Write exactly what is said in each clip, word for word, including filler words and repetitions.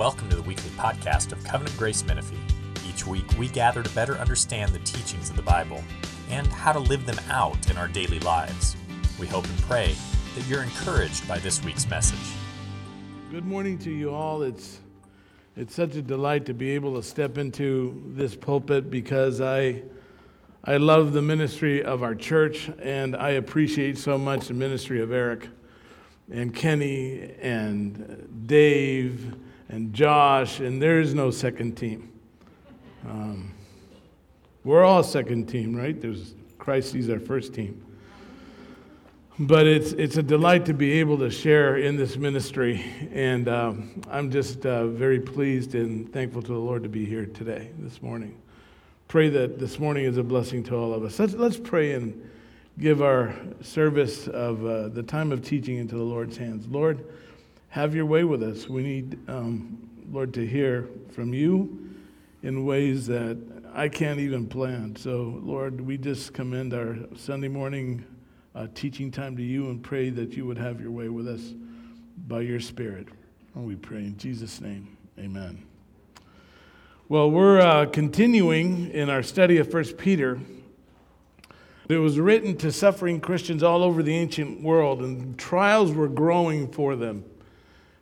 Welcome to the weekly podcast of Covenant Grace Menifee. Each week, we gather to better understand the teachings of the Bible and how to live them out in our daily lives. We hope and pray that you're encouraged by this week's message. Good morning to you all. It's it's such a delight to be able to step into this pulpit because I I love the ministry of our church, and I appreciate so much the ministry of Eric and Kenny and Dave and Josh, and there is no second team. Um, we're all second team, right? There's Christ, he's our first team. But it's it's a delight to be able to share in this ministry, and um, I'm just uh, very pleased and thankful to the Lord to be here today, this morning. Pray that this morning is a blessing to all of us. Let's, let's pray and give our service of uh, the time of teaching into the Lord's hands. Lord, have your way with us. We need, um, Lord, to hear from you in ways that I can't even plan. So, Lord, we just commend our Sunday morning uh, teaching time to you and pray that you would have your way with us by your Spirit. And we pray in Jesus' name, amen. Well, we're uh, continuing in our study of First Peter. It was written to suffering Christians all over the ancient world, and trials were growing for them.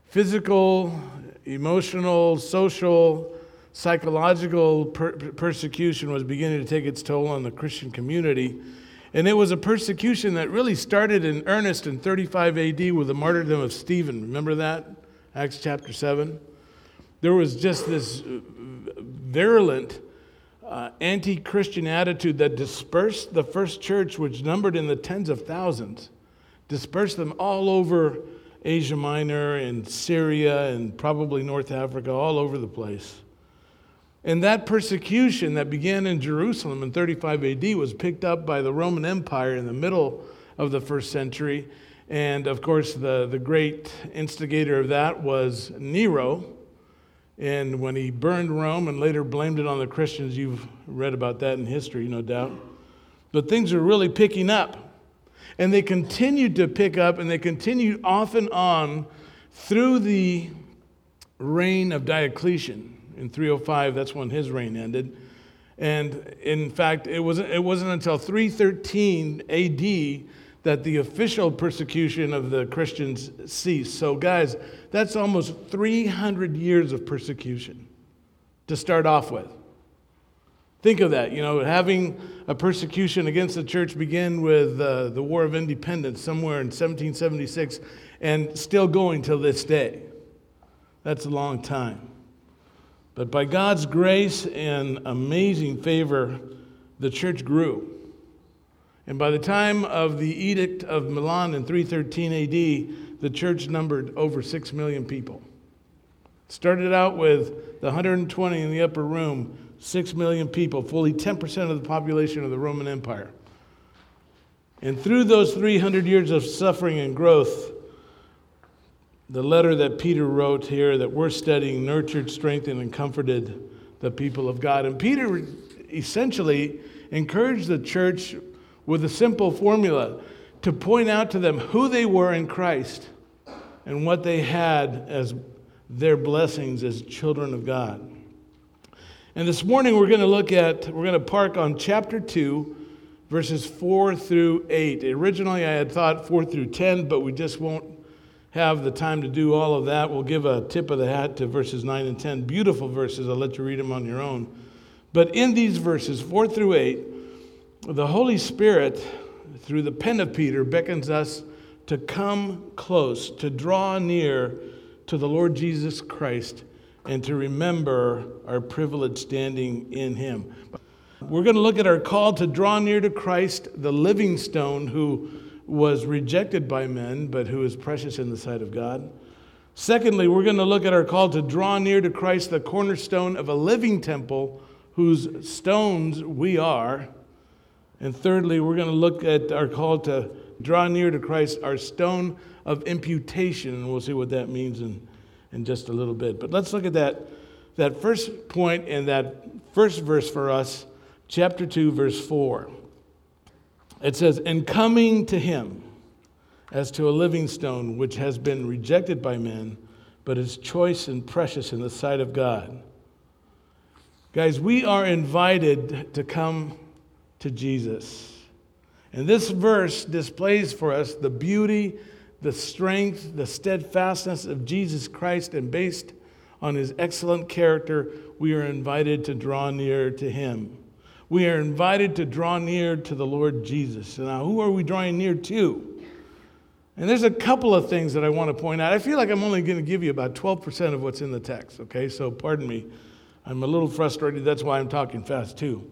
Physical, emotional, social, psychological per- persecution was beginning to take its toll on the Christian community. And it was a persecution that really started in earnest in thirty-five A D with the martyrdom of Stephen. Remember that? Acts chapter seven. There was just this virulent uh, anti-Christian attitude that dispersed the first church, which numbered in the tens of thousands, dispersed them all over Asia Minor and Syria and probably North Africa, all over the place. And that persecution that began in Jerusalem in thirty-five A D was picked up by the Roman Empire in the middle of the first century. And of course, the, the great instigator of that was Nero. And when he burned Rome and later blamed it on the Christians, you've read about that in history, no doubt. But things are really picking up. And they continued to pick up, and they continued off and on through the reign of Diocletian. In three oh five, that's when his reign ended. And in fact, it wasn't, it wasn't until three thirteen A D that the official persecution of the Christians ceased. So guys, that's almost three hundred years of persecution to start off with. Think of that, you know, having a persecution against the church begin with uh, the War of Independence somewhere in seventeen seventy-six and still going till this day. That's a long time. But by God's grace and amazing favor, the church grew. And by the time of the Edict of Milan in three thirteen A D, the church numbered over six million people. Started out with the one hundred twenty in the upper room, six million people, fully ten percent of the population of the Roman Empire. And through those three hundred years of suffering and growth, the letter that Peter wrote here that we're studying nurtured, strengthened, and comforted the people of God. And Peter essentially encouraged the church with a simple formula to point out to them who they were in Christ and what they had as their blessings as children of God. And this morning we're going to look at, we're going to park on chapter two, verses four through eight. Originally I had thought four through ten, but we just won't have the time to do all of that. We'll give a tip of the hat to verses nine and ten. Beautiful verses. I'll let you read them on your own. But in these verses, four through eight, the Holy Spirit, through the pen of Peter, beckons us to come close, to draw near to the Lord Jesus Christ, and to remember our privileged standing in him. We're going to look at our call to draw near to Christ, the living stone, who was rejected by men, but who is precious in the sight of God. Secondly, we're going to look at our call to draw near to Christ, the cornerstone of a living temple, whose stones we are. And thirdly, we're going to look at our call to draw near to Christ, our stone of imputation, and we'll see what that means in in just a little bit. But let's look at that, that first point and that first verse for us, chapter two, verse four. It says, "And coming to him as to a living stone, which has been rejected by men, but is choice and precious in the sight of God. Guys, we are invited to come to Jesus. And this verse displays for us the beauty, the strength, the steadfastness of Jesus Christ, and based on his excellent character, we are invited to draw near to him. We are invited to draw near to the Lord Jesus. Now, who are we drawing near to? And there's a couple of things that I want to point out. I feel like I'm only going to give you about twelve percent of what's in the text, okay? So pardon me. I'm a little frustrated. That's why I'm talking fast, too.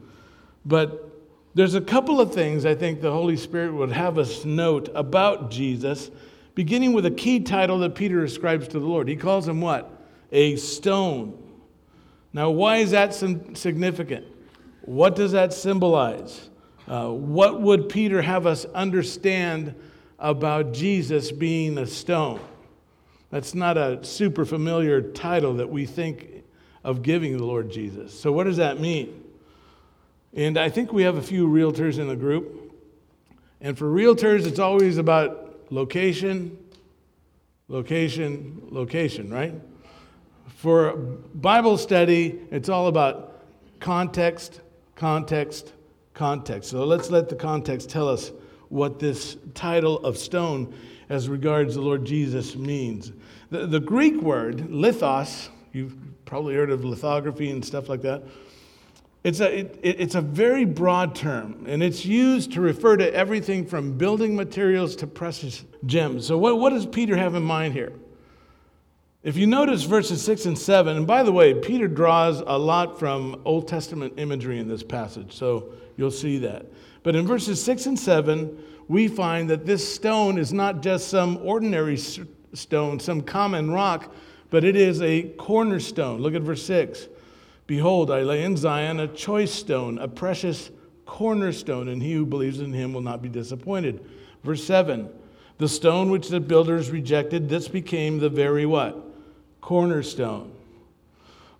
But there's a couple of things I think the Holy Spirit would have us note about Jesus, beginning with a key title that Peter ascribes to the Lord. He calls him what? A stone. Now, why is that significant? What does that symbolize? Uh, what would Peter have us understand about Jesus being a stone? That's not a super familiar title that we think of giving the Lord Jesus. So what does that mean? And I think we have a few realtors in the group. And for realtors, it's always about location, location, location, right? For Bible study, it's all about context, context, context. So let's let the context tell us what this title of stone as regards the Lord Jesus means. The, the Greek word, lithos, you've probably heard of lithography and stuff like that. It's a, it, it's a very broad term, and it's used to refer to everything from building materials to precious gems. So what, what does Peter have in mind here? If you notice verses six and seven, and by the way, Peter draws a lot from Old Testament imagery in this passage, so you'll see that. But in verses six and seven, we find that this stone is not just some ordinary stone, some common rock, but it is a cornerstone. Look at verse six. Behold, I lay in Zion a choice stone, a precious cornerstone, and he who believes in him will not be disappointed. Verse seven, the stone which the builders rejected, this became the very what? Cornerstone.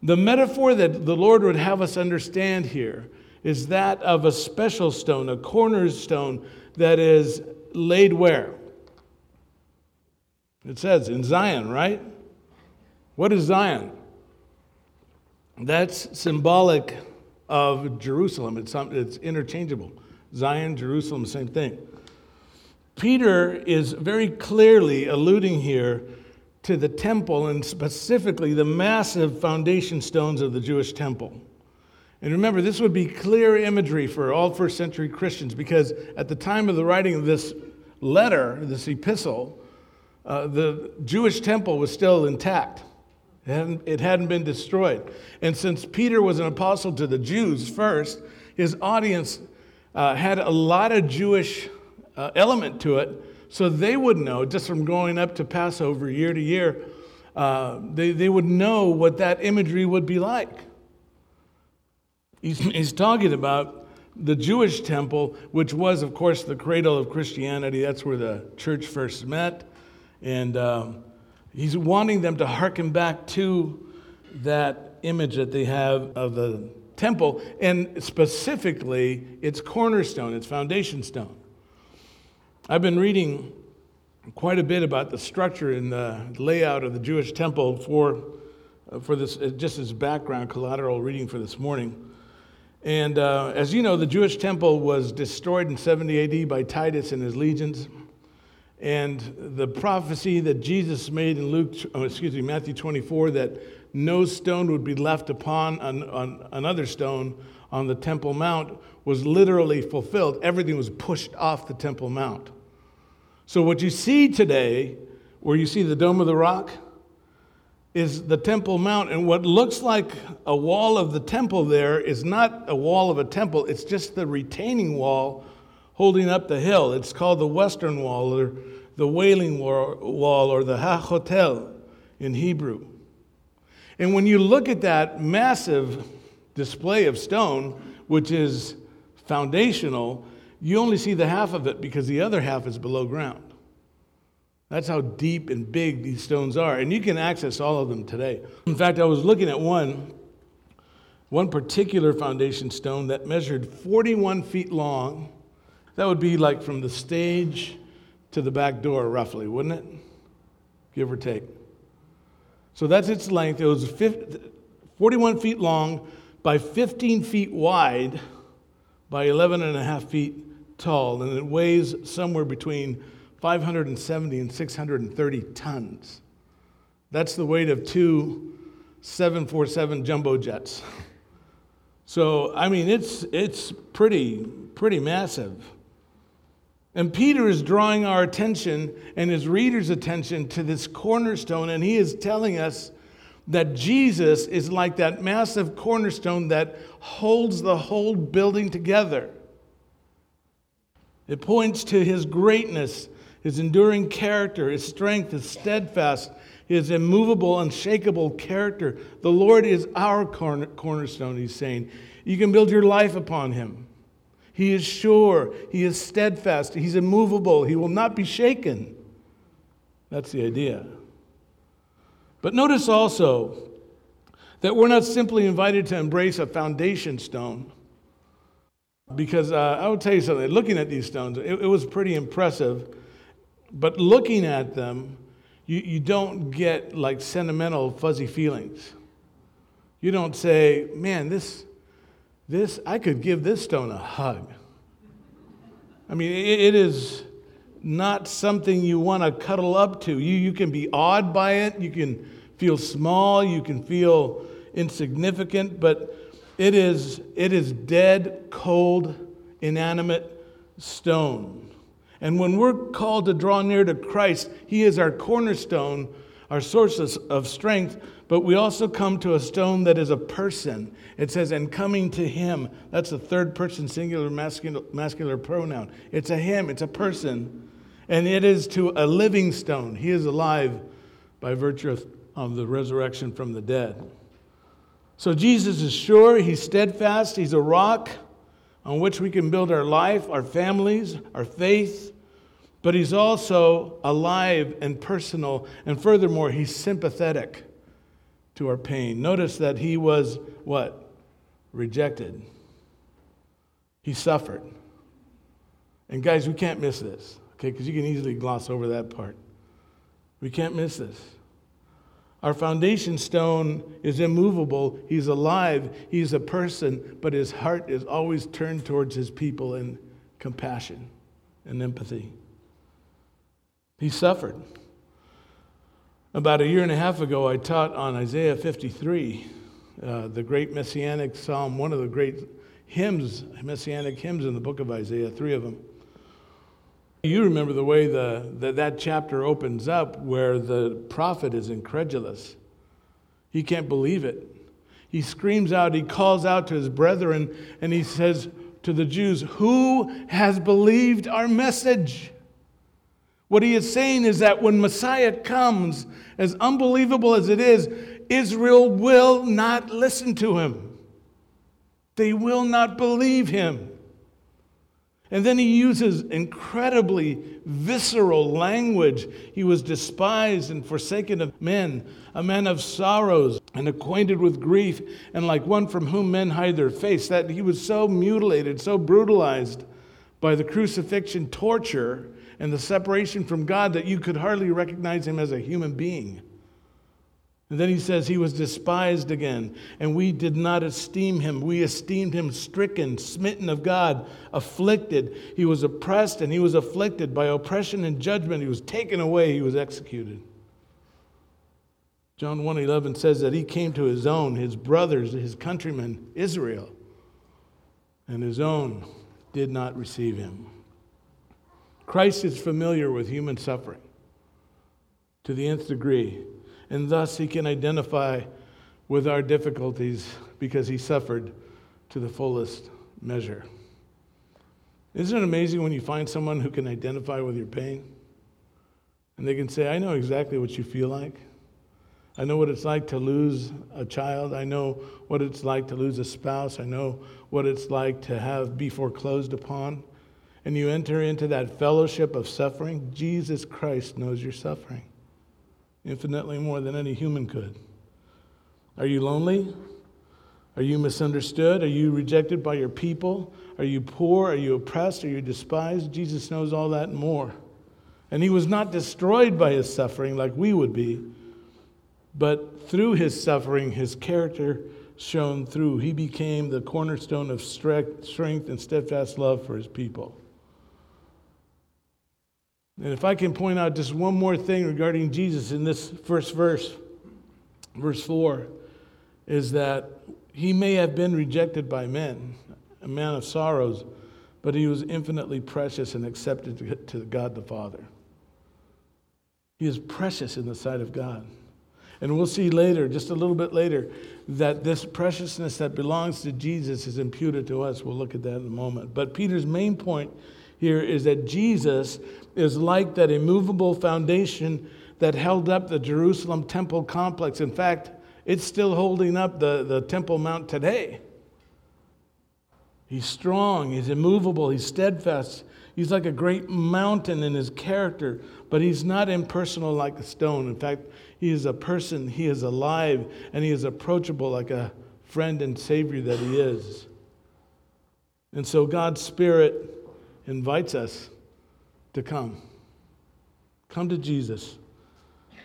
The metaphor that the Lord would have us understand here is that of a special stone, a cornerstone that is laid where? It says in Zion, right? What is Zion? That's symbolic of Jerusalem. It's, it's interchangeable. Zion, Jerusalem, same thing. Peter is very clearly alluding here to the temple, and specifically the massive foundation stones of the Jewish temple. And remember, this would be clear imagery for all first century Christians, because at the time of the writing of this letter, this epistle, uh, the Jewish temple was still intact. It hadn't, it hadn't been destroyed. And since Peter was an apostle to the Jews first, his audience uh, had a lot of Jewish uh, element to it. So they would know, just from going up to Passover year to year, uh, they, they would know what that imagery would be like. He's, he's talking about the Jewish temple, which was, of course, the cradle of Christianity. That's where the church first met. And um, he's wanting them to hearken back to that image that they have of the temple, and specifically its cornerstone, its foundation stone. I've been reading quite a bit about the structure and the layout of the Jewish temple for for this, just as background collateral reading for this morning. And uh, as you know, the Jewish temple was destroyed in seventy A D by Titus and his legions. And the prophecy that Jesus made in Luke, oh, excuse me, Matthew twenty-four, that no stone would be left upon an, on another stone on the Temple Mount, was literally fulfilled. Everything was pushed off the Temple Mount. So what you see today, where you see the Dome of the Rock, is the Temple Mount. And what looks like a wall of the temple there is not a wall of a temple. It's just the retaining wall holding up the hill. It's called the Western Wall, or the Wailing Wall, or the Ha-Hotel in Hebrew. And when you look at that massive display of stone, which is foundational, you only see the half of it because the other half is below ground. That's how deep and big these stones are, and you can access all of them today. In fact, I was looking at one, one particular foundation stone that measured forty-one feet long. That would be like from the stage to the back door, roughly, wouldn't it? Give or take. So that's its length. It was forty-one feet long by fifteen feet wide by eleven and a half feet tall. And it weighs somewhere between five hundred seventy and six hundred thirty tons. That's the weight of two seven forty-seven jumbo jets. So, I mean, it's it's pretty, pretty massive. And Peter is drawing our attention and his readers' attention to this cornerstone, and he is telling us that Jesus is like that massive cornerstone that holds the whole building together. It points to his greatness, his enduring character, his strength, his steadfast, his immovable, unshakable character. The Lord is our corner, cornerstone, he's saying. You can build your life upon him. He is sure. He is steadfast. He's immovable. He will not be shaken. That's the idea. But notice also that we're not simply invited to embrace a foundation stone. Because uh, I will tell you something. Looking at these stones, it, it was pretty impressive. But looking at them, you, you don't get like sentimental, fuzzy feelings. You don't say, man, this... This, I could give this stone a hug. I mean, it, it is not something you want to cuddle up to. You you can be awed by it. You can feel small. You can feel insignificant. But it is it is dead, cold, inanimate stone. And when we're called to draw near to Christ, he is our cornerstone, our source of strength. But we also come to a stone that is a person. It says, and coming to him. That's a third person singular masculine pronoun. It's a him. It's a person. And it is to a living stone. He is alive by virtue of the resurrection from the dead. So Jesus is sure. He's steadfast. He's a rock on which we can build our life, our families, our faith. But he's also alive and personal. And furthermore, he's sympathetic to our pain. Notice that he was what? Rejected. He suffered. And guys, we can't miss this, okay? Because you can easily gloss over that part. We can't miss this. Our foundation stone is immovable. He's alive. He's a person, but his heart is always turned towards his people in compassion and empathy. He suffered. About a year and a half ago, I taught on Isaiah fifty-three, uh, the great messianic psalm, one of the great hymns, messianic hymns in the book of Isaiah, three of them. You remember the way the, the that chapter opens up where the prophet is incredulous. He can't believe it. He screams out, he calls out to his brethren, and he says to the Jews, "Who has believed our message?" What he is saying is that when Messiah comes, as unbelievable as it is, Israel will not listen to him. They will not believe him. And then he uses incredibly visceral language. He was despised and forsaken of men, a man of sorrows and acquainted with grief, and like one from whom men hide their face. That he was so mutilated, so brutalized by the crucifixion, torture, and the separation from God that you could hardly recognize him as a human being. And then he says he was despised again, and we did not esteem him. We esteemed him stricken, smitten of God, afflicted. He was oppressed and he was afflicted by oppression and judgment. He was taken away. He was executed. John one eleven says that he came to his own, his brothers, his countrymen, Israel, and his own did not receive him. Christ is familiar with human suffering to the nth degree, and thus he can identify with our difficulties because he suffered to the fullest measure. Isn't it amazing when you find someone who can identify with your pain? And they can say, I know exactly what you feel like. I know what it's like to lose a child. I know what it's like to lose a spouse. I know what it's like to have be foreclosed upon. And you enter into that fellowship of suffering. Jesus Christ knows your suffering infinitely more than any human could. Are you lonely? Are you misunderstood? Are you rejected by your people? Are you poor? Are you oppressed? Are you despised? Jesus knows all that and more. And he was not destroyed by his suffering like we would be, But through his suffering, his character shone through. He became the cornerstone of strength and steadfast love for his people. And if I can point out just one more thing regarding Jesus in this first verse, verse four, is that he may have been rejected by men, a man of sorrows, but he was infinitely precious and accepted to God the Father. He is precious in the sight of God. And we'll see later, just a little bit later, that this preciousness that belongs to Jesus is imputed to us. We'll look at that in a moment. But Peter's main point here is that Jesus is like that immovable foundation that held up the Jerusalem temple complex. In fact, it's still holding up the, the Temple Mount today. He's strong, he's immovable, he's steadfast. He's like a great mountain in his character, but he's not impersonal like a stone. In fact, he is a person, he is alive, and he is approachable like a friend and savior that he is. And so God's Spirit invites us to come. Come to Jesus.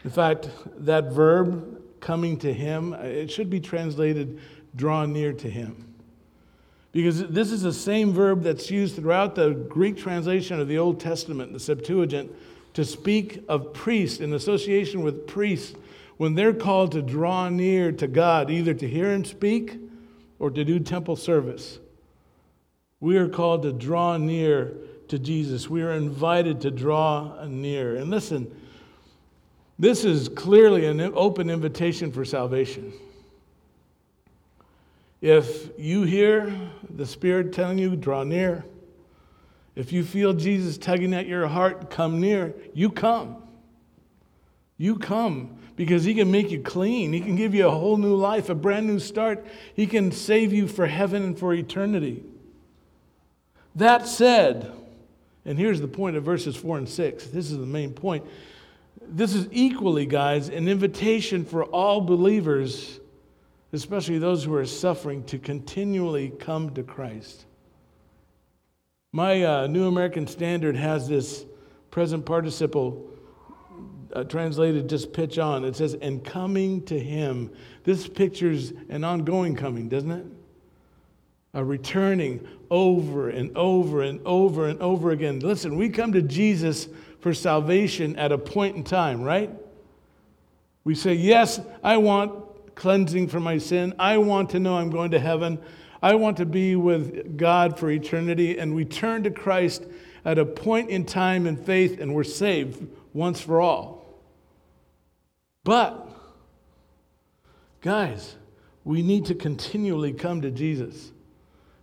In fact, that verb, coming to him, it should be translated, draw near to him. Because this is the same verb that's used throughout the Greek translation of the Old Testament, the Septuagint, to speak of priests in association with priests when they're called to draw near to God, either to hear him speak or to do temple service. We are called to draw near to Jesus. We are invited to draw near. And listen, this is clearly an open invitation for salvation. If you hear the Spirit telling you, draw near. If you feel Jesus tugging at your heart, come near, you come. You come because he can make you clean. He can give you a whole new life, a brand new start. He can save you for heaven and for eternity. That said, and here's the point of verses four and six. This is the main point. This is equally, guys, an invitation for all believers, especially those who are suffering, to continually come to Christ. My uh, New American Standard has this present participle uh, translated just pitch on. It says, and coming to him. This pictures an ongoing coming, doesn't it? A returning over and over and over and over again. Listen, we come to Jesus for salvation at a point in time, right? We say, yes, I want cleansing from my sin. I want to know I'm going to heaven. I want to be with God for eternity. And we turn to Christ at a point in time in faith, and we're saved once for all. But, guys, we need to continually come to Jesus.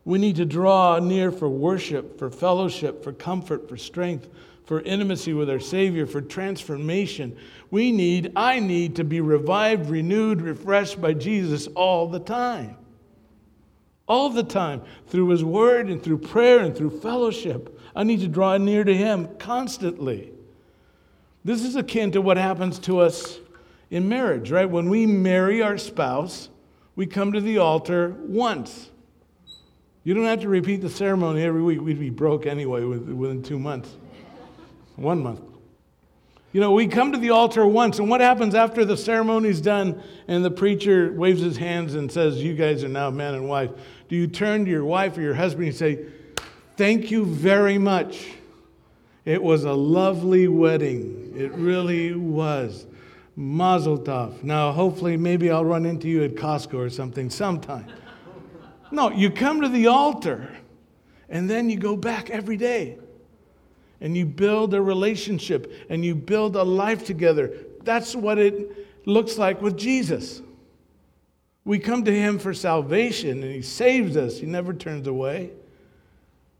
We need to draw near for worship, for fellowship, for comfort, for strength, for intimacy with our Savior, for transformation. We need, I need to be revived, renewed, refreshed by Jesus all the time. All the time, through his word and through prayer and through fellowship. I need to draw near to him constantly. This is akin to what happens to us in marriage, right? When we marry our spouse, we come to the altar once. You don't have to repeat the ceremony every week. We'd be broke anyway within two months. One month. You know, we come to the altar once, and what happens after the ceremony's done and the preacher waves his hands and says, you guys are now man and wife? Do you turn to your wife or your husband and say, thank you very much. It was a lovely wedding. It really was. Mazel tov. Now, hopefully, maybe I'll run into you at Costco or something sometime. No, you come to the altar, and then you go back every day. And you build a relationship, and you build a life together. That's what it looks like with Jesus. We come to him for salvation, and he saves us. He never turns away.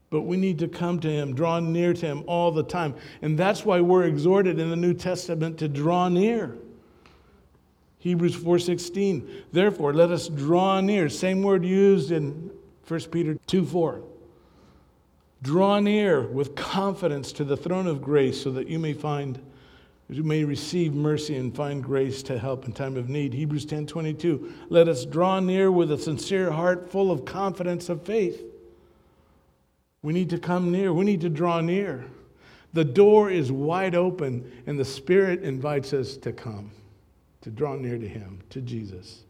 But we need to come to him, draw near to him all the time. And that's why we're exhorted in the New Testament to draw near. Hebrews four sixteen, therefore let us draw near. Same word used in First Peter two four. Draw near with confidence to the throne of grace so that you may find, you may receive mercy and find grace to help in time of need. Hebrews ten twenty-two, let us draw near with a sincere heart full of confidence of faith. We need to come near. We need to draw near. The door is wide open and the Spirit invites us to come. to draw near to him, to Jesus.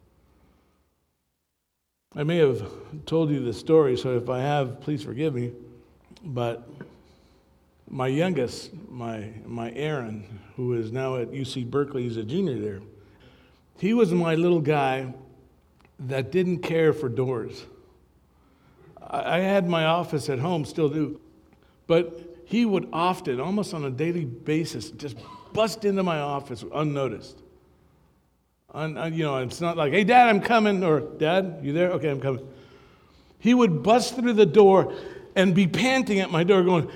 I may have told you the story, so if I have, please forgive me, but my youngest, my my Aaron, who is now at U C Berkeley, he's a junior there, he was my little guy that didn't care for doors. I, I had my office at home, still do, but he would often, almost on a daily basis, just bust into my office unnoticed. Un, you know, it's not like, hey, Dad, I'm coming, or Dad, you there? Okay, I'm coming. He would bust through the door and be panting at my door going,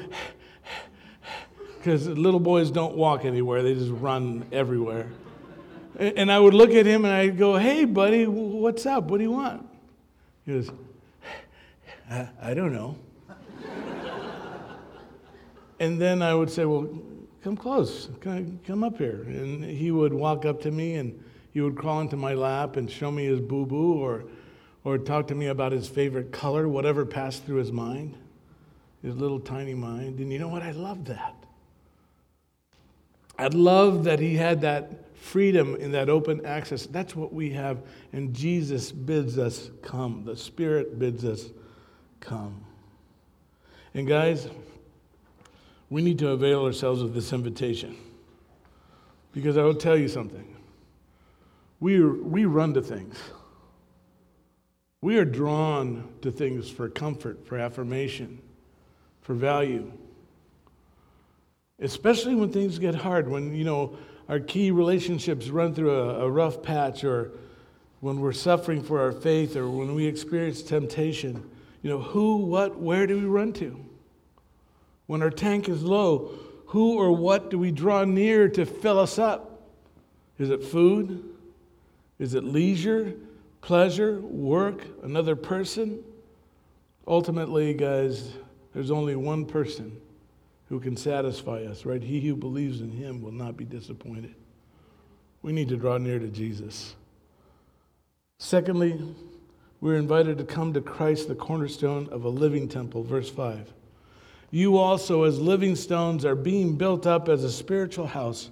because little boys don't walk anywhere. They just run everywhere. And I would look at him and I'd go, hey, buddy, what's up? What do you want? He goes, I, I don't know. And then I would say, well, come close. Come, come up here. And he would walk up to me and he would crawl into my lap and show me his boo-boo or or talk to me about his favorite color, whatever passed through his mind, his little tiny mind. And you know what? I loved that. I loved that he had that freedom and that open access. That's what we have. And Jesus bids us come. The Spirit bids us come. And guys, we need to avail ourselves of this invitation. Because I will tell you something. We we run to things. We are drawn to things for comfort, for affirmation, for value. Especially when things get hard, when, you know, our key relationships run through a, a rough patch, or when we're suffering for our faith, or when we experience temptation. You know, who, what, where do we run to? When our tank is low, who or what do we draw near to fill us up? Is it food? Is it leisure, pleasure, work, another person? Ultimately, guys, there's only one person who can satisfy us, right? He who believes in him will not be disappointed. We need to draw near to Jesus. Secondly, we're invited to come to Christ, the cornerstone of a living temple. Verse five. You also, as living stones, are being built up as a spiritual house,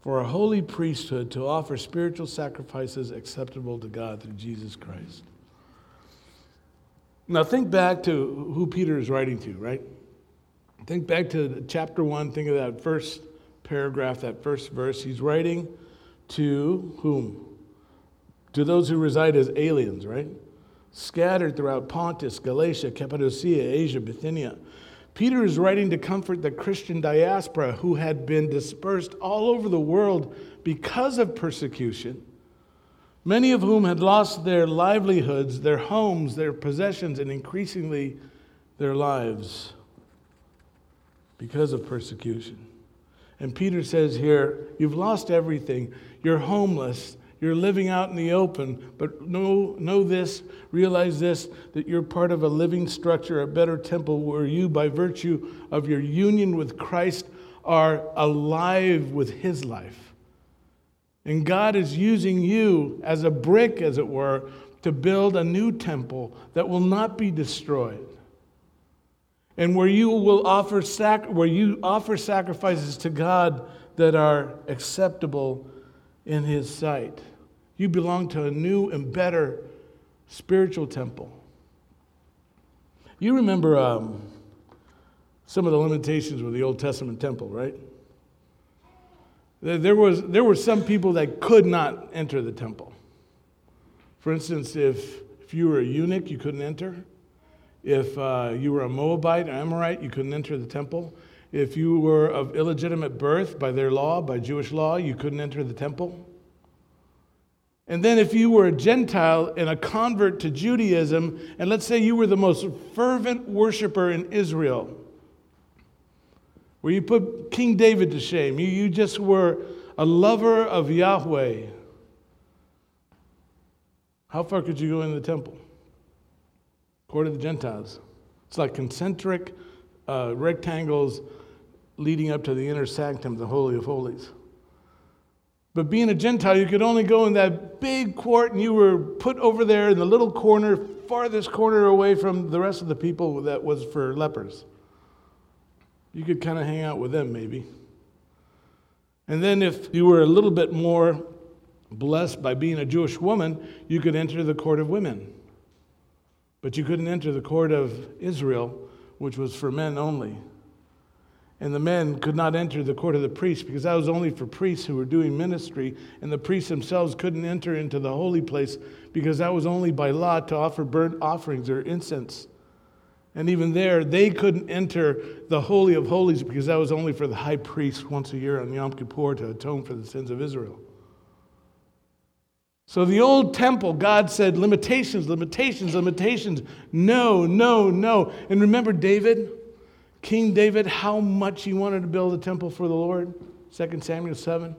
for a holy priesthood to offer spiritual sacrifices acceptable to God through Jesus Christ. Now think back to who Peter is writing to, right? Think back to chapter one, think of that first paragraph, that first verse. He's writing to whom? To those who reside as aliens, right? Scattered throughout Pontus, Galatia, Cappadocia, Asia, Bithynia. Peter is writing to comfort the Christian diaspora who had been dispersed all over the world because of persecution, many of whom had lost their livelihoods, their homes, their possessions, and increasingly their lives because of persecution. And Peter says here, you've lost everything. You're homeless. You're living out in the open, but know, know this, realize this, that you're part of a living structure, a better temple where you, by virtue of your union with Christ, are alive with his life. And God is using you as a brick, as it were, to build a new temple that will not be destroyed. And where you will offer sac- where you offer sacrifices to God that are acceptable in his sight. You belong to a new and better spiritual temple. You remember um, some of the limitations with the Old Testament temple, right? There was there were some people that could not enter the temple. For instance, if if you were a eunuch, you couldn't enter. If uh, you were a Moabite or Amorite, you couldn't enter the temple. If you were of illegitimate birth, by their law, by Jewish law, you couldn't enter the temple. And then if you were a Gentile and a convert to Judaism, and let's say you were the most fervent worshiper in Israel, where you put King David to shame, you, you just were a lover of Yahweh, how far could you go in the temple? According to the Gentiles. It's like concentric uh, rectangles leading up to the inner sanctum, the Holy of Holies. But being a Gentile, you could only go in that big court, and you were put over there in the little corner, farthest corner away from the rest of the people that was for lepers. You could kind of hang out with them, maybe. And then if you were a little bit more blessed by being a Jewish woman, you could enter the court of women. But you couldn't enter the court of Israel, which was for men only. And the men could not enter the court of the priests, because that was only for priests who were doing ministry, and the priests themselves couldn't enter into the holy place, because that was only by law to offer burnt offerings or incense. And even there, they couldn't enter the Holy of Holies, because that was only for the high priest once a year on Yom Kippur to atone for the sins of Israel. So the old temple, God said, limitations, limitations, limitations. No, no, no. And remember David, King David, how much he wanted to build a temple for the Lord? Second Samuel seven.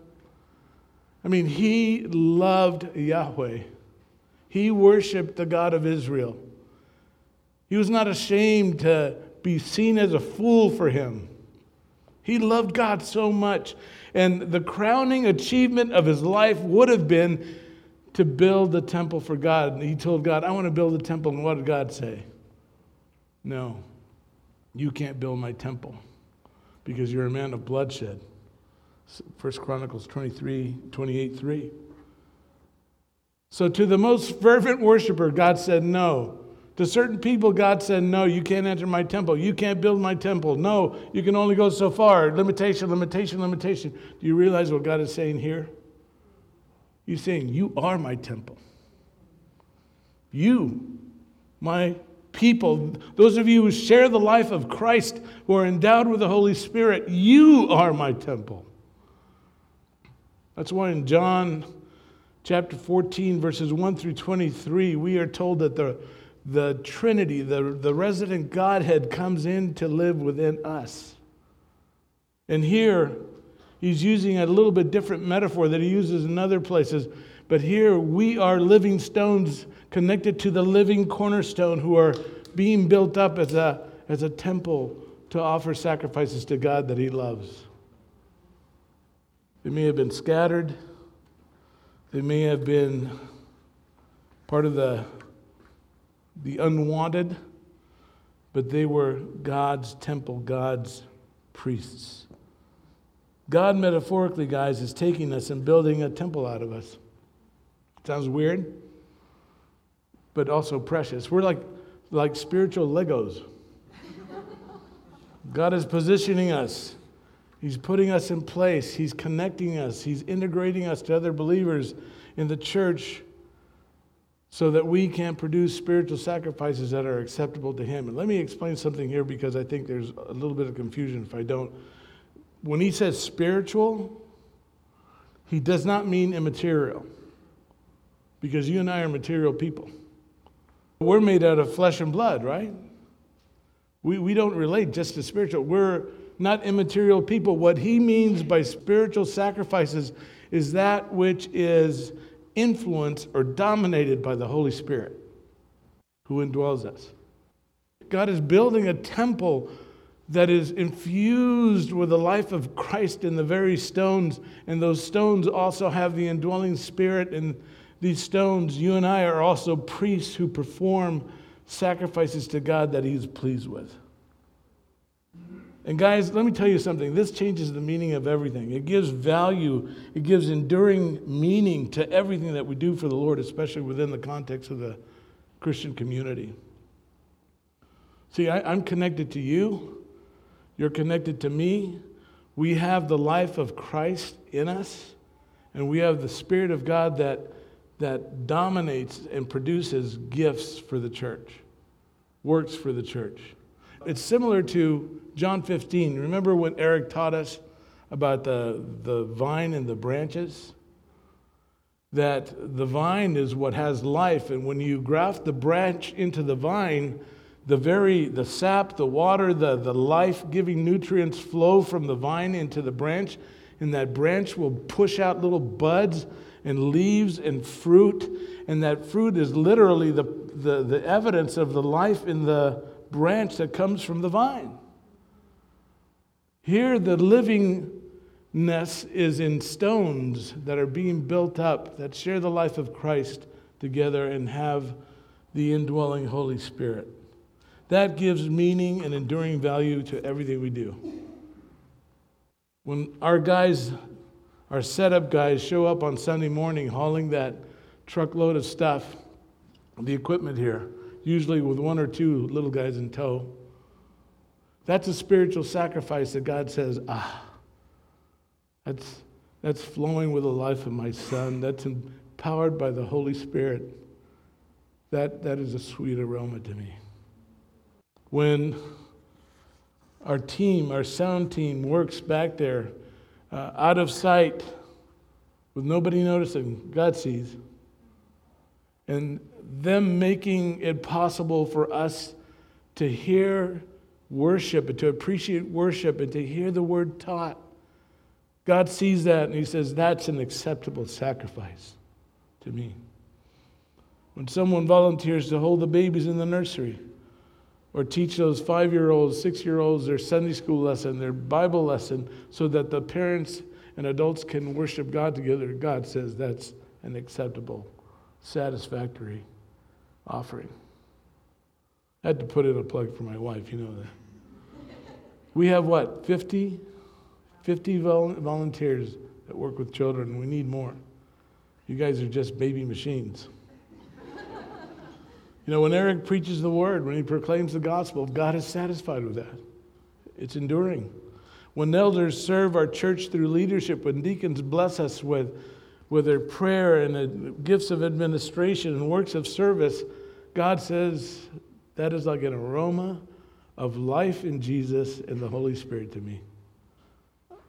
I mean, he loved Yahweh. He worshiped the God of Israel. He was not ashamed to be seen as a fool for him. He loved God so much. And the crowning achievement of his life would have been to build the temple for God. And he told God, I want to build a temple. And what did God say? No, you can't build my temple because you're a man of bloodshed. First Chronicles twenty-three, twenty-eight, three. So to the most fervent worshiper, God said no. To certain people, God said, no, you can't enter my temple. You can't build my temple. No, you can only go so far. Limitation, limitation, limitation. Do you realize what God is saying here? He's saying, you are my temple. You, my people, those of you who share the life of Christ, who are endowed with the Holy Spirit, you are my temple. That's why in John chapter fourteen, verses one through twenty-three, we are told that the The Trinity, the, the resident Godhead, comes in to live within us. And here, he's using a little bit different metaphor that he uses in other places. But here, we are living stones connected to the living cornerstone who are being built up as a, as a temple to offer sacrifices to God that he loves. They may have been scattered. They may have been part of the the unwanted, but they were God's temple, God's priests. God, metaphorically, guys, is taking us and building a temple out of us. Sounds weird, but also precious. We're like, like spiritual Legos. God is positioning us. He's putting us in place. He's connecting us. He's integrating us to other believers in the church, so that we can produce spiritual sacrifices that are acceptable to him. And let me explain something here, because I think there's a little bit of confusion if I don't. When he says spiritual, he does not mean immaterial, because you and I are material people. We're made out of flesh and blood, right? We, we don't relate just to spiritual. We're not immaterial people. What he means by spiritual sacrifices is that which is influenced or dominated by the Holy Spirit who indwells us. God is building a temple that is infused with the life of Christ in the very stones, and those stones also have the indwelling Spirit, and these stones, you and I, are also priests who perform sacrifices to God that he's pleased with. And guys, let me tell you something. This changes the meaning of everything. It gives value. It gives enduring meaning to everything that we do for the Lord, especially within the context of the Christian community. See, I, I'm connected to you. You're connected to me. We have the life of Christ in us, and we have the Spirit of God that, that dominates and produces gifts for the church, works for the church. It's similar to John fifteen. Remember when Eric taught us about the, the vine and the branches? That the vine is what has life, and when you graft the branch into the vine, the very, the sap, the water, the, the life-giving nutrients flow from the vine into the branch, and that branch will push out little buds and leaves and fruit, and that fruit is literally the, the, the evidence of the life in the branch that comes from the vine. Here, the livingness is in stones that are being built up that share the life of Christ together and have the indwelling Holy Spirit. That gives meaning and enduring value to everything we do. When our guys, Our setup guys show up on Sunday morning hauling that truckload of stuff, the equipment here, usually with one or two little guys in tow. That's a spiritual sacrifice that God says, ah, that's that's flowing with the life of my son. That's empowered by the Holy Spirit. That that is a sweet aroma to me. When our team, our sound team, works back there, uh, out of sight, with nobody noticing, God sees. And them making it possible for us to hear worship and to appreciate worship and to hear the word taught, God sees that and he says, that's an acceptable sacrifice to me. When someone volunteers to hold the babies in the nursery or teach those five-year-olds, six-year-olds their Sunday school lesson, their Bible lesson, so that the parents and adults can worship God together, God says that's an acceptable, satisfactory offering. I had to put in a plug for my wife, you know that. We have what, fifty, fifty vol- volunteers that work with children. We need more. You guys are just baby machines. You know, when Eric preaches the word, when he proclaims the gospel, God is satisfied with that. It's enduring. When elders serve our church through leadership, when deacons bless us with, with their prayer and the gifts of administration and works of service, God says, that is like an aroma of life in Jesus and the Holy Spirit to me.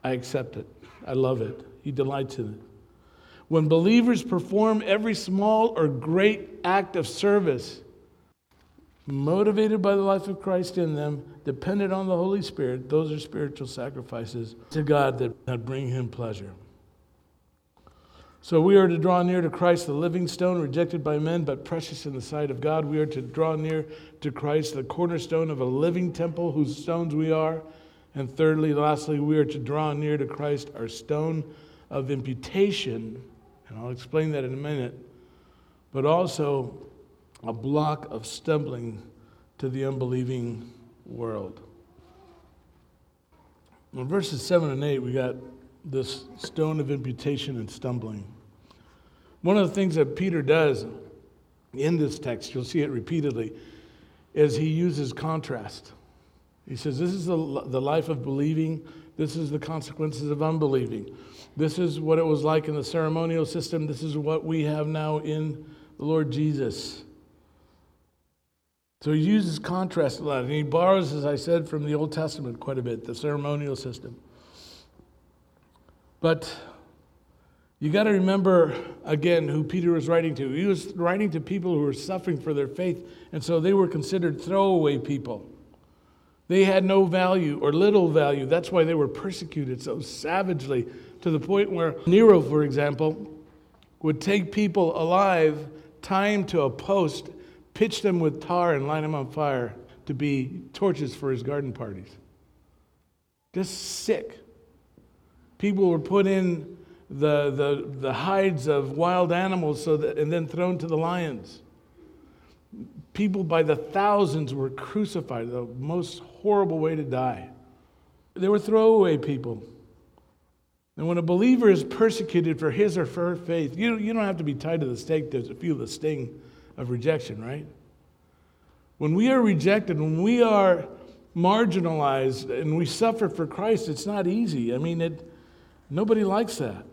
I accept it. I love it. He delights in it. When believers perform every small or great act of service, motivated by the life of Christ in them, dependent on the Holy Spirit, those are spiritual sacrifices to God that bring him pleasure. So we are to draw near to Christ, the living stone, rejected by men, but precious in the sight of God. We are to draw near to Christ, the cornerstone of a living temple, whose stones we are. And thirdly, lastly, we are to draw near to Christ, our stone of imputation, and I'll explain that in a minute, but also a block of stumbling to the unbelieving world. In verses seven and eight, we got this stone of imputation and stumbling. One of the things that Peter does in this text, you'll see it repeatedly, is he uses contrast. He says, this is the the life of believing. This is the consequences of unbelieving. This is what it was like in the ceremonial system. This is what we have now in the Lord Jesus. So he uses contrast a lot. And he borrows, as I said, from the Old Testament quite a bit, the ceremonial system. But you got to remember, again, who Peter was writing to. He was writing to people who were suffering for their faith. And so they were considered throwaway people. They had no value or little value. That's why they were persecuted so savagely, to the point where Nero, for example, would take people alive, tie them to a post, pitch them with tar and light them on fire to be torches for his garden parties. Just sick. People were put in the, the, the hides of wild animals so that, and then thrown to the lions. People by the thousands were crucified, the most horrible way to die. They were throwaway people. And when a believer is persecuted for his or her faith, you, you don't have to be tied to the stake to feel the sting of rejection, right? When we are rejected, when we are marginalized and we suffer for Christ, it's not easy. I mean, it, nobody likes that.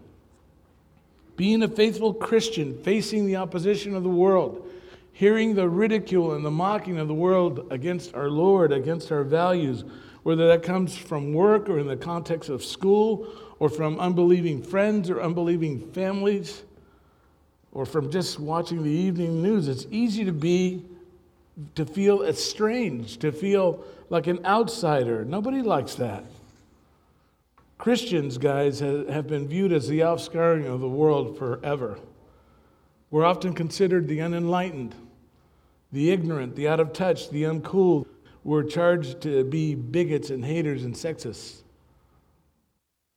Being a faithful Christian, facing the opposition of the world, hearing the ridicule and the mocking of the world against our Lord, against our values, whether that comes from work or in the context of school or from unbelieving friends or unbelieving families or from just watching the evening news, it's easy to be, to feel estranged, to feel like an outsider. Nobody likes that. Christians, guys, have been viewed as the offscouring of the world forever. We're often considered the unenlightened, the ignorant, the out of touch, the uncool. We're charged to be bigots and haters and sexists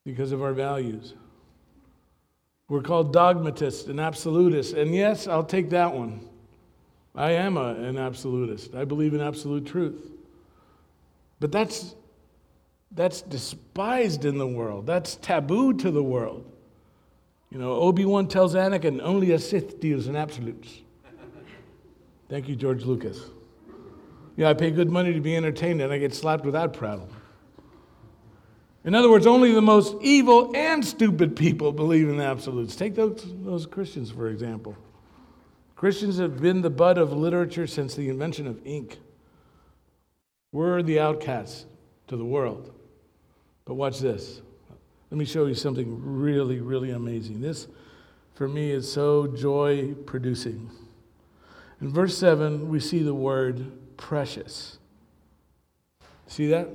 because of our values. We're called dogmatists and absolutists. And yes, I'll take that one. I am a, an absolutist. I believe in absolute truth. But that's that's despised in the world. That's taboo to the world. You know, Obi-Wan tells Anakin, only a Sith deals in absolutes. Thank you, George Lucas. Yeah, I pay good money to be entertained, and I get slapped without prattle. In other words, only the most evil and stupid people believe in absolutes. Take those, those Christians, for example. Christians have been the butt of literature since the invention of ink. We're the outcasts to the world. But watch this. Let me show you something really, really amazing. This, for me, is so joy-producing. In verse seven, we see the word precious. See that?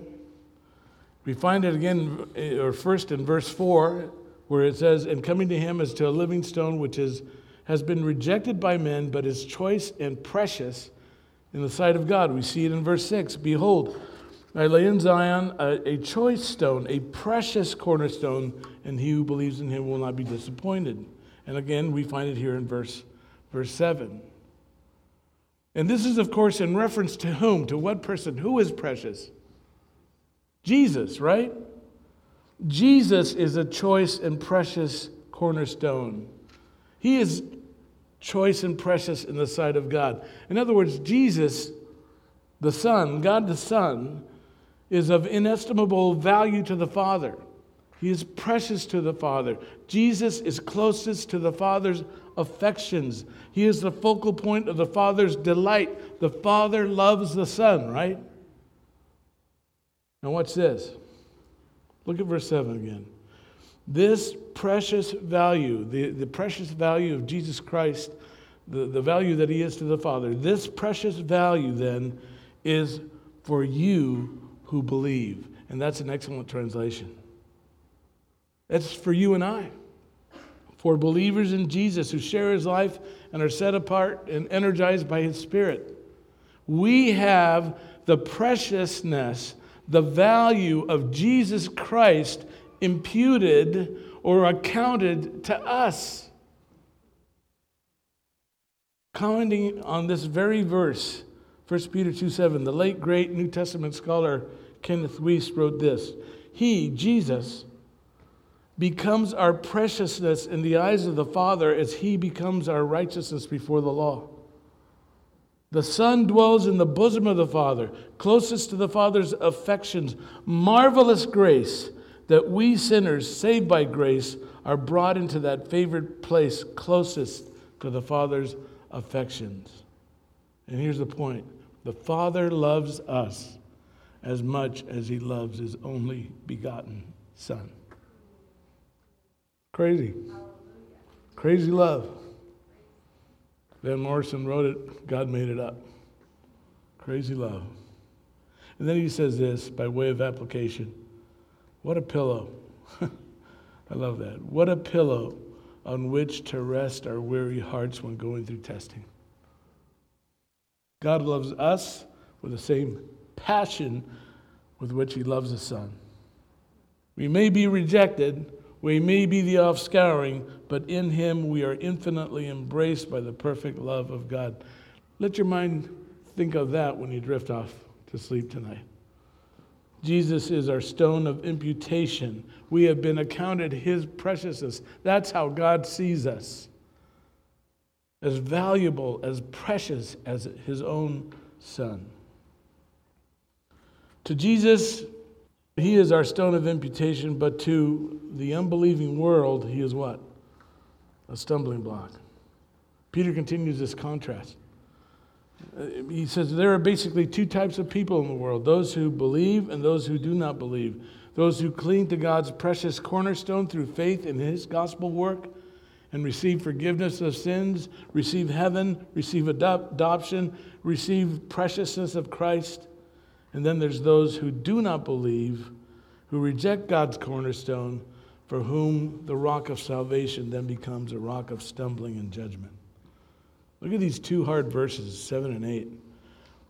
We find it again, or first in verse four, where it says, "And coming to him as to a living stone, which is has been rejected by men, but is choice and precious in the sight of God." We see it in verse six. "Behold, I lay in Zion a, a choice stone, a precious cornerstone, and he who believes in him will not be disappointed." And again, we find it here in verse verse seven. And this is, of course, in reference to whom? To what person? Who is precious? Jesus, right? Jesus is a choice and precious cornerstone. He is choice and precious in the sight of God. In other words, Jesus, the Son, God the Son, is of inestimable value to the Father. He is precious to the Father. Jesus is closest to the Father's affections. He is the focal point of the Father's delight. The Father loves the Son, right? Now watch this. Look at verse seven again. This precious value, the, the precious value of Jesus Christ, the, the value that he is to the Father, this precious value then is for you who believe. And that's an excellent translation. That's for you and I. For believers in Jesus who share his life and are set apart and energized by his Spirit. We have the preciousness, the value of Jesus Christ imputed or accounted to us. Commenting on this very verse, First Peter two seven, the late great New Testament scholar Kenneth Weiss wrote this: "He, Jesus, becomes our preciousness in the eyes of the Father as he becomes our righteousness before the law. The Son dwells in the bosom of the Father, closest to the Father's affections. Marvelous grace that we sinners, saved by grace, are brought into that favored place closest to the Father's affections." And here's the point. The Father loves us as much as he loves his only begotten Son. Crazy. Crazy love. Van Morrison wrote it. God made it up. Crazy love. And then he says this by way of application. What a pillow. I love that. What a pillow on which to rest our weary hearts when going through testing. God loves us with the same passion with which he loves his Son. We may be rejected, we may be the offscouring, but in him we are infinitely embraced by the perfect love of God. Let your mind think of that when you drift off to sleep tonight. Jesus is our stone of imputation. We have been accounted his preciousness. That's how God sees us, as valuable, as precious as his own Son. To Jesus, he is our stone of imputation, but to the unbelieving world, he is what? A stumbling block. Peter continues this contrast. He says there are basically two types of people in the world, those who believe and those who do not believe, those who cling to God's precious cornerstone through faith in his gospel work and receive forgiveness of sins, receive heaven, receive adoption, receive preciousness of Christ. And then there's those who do not believe, who reject God's cornerstone, for whom the rock of salvation then becomes a rock of stumbling and judgment. Look at these two hard verses, seven and eight.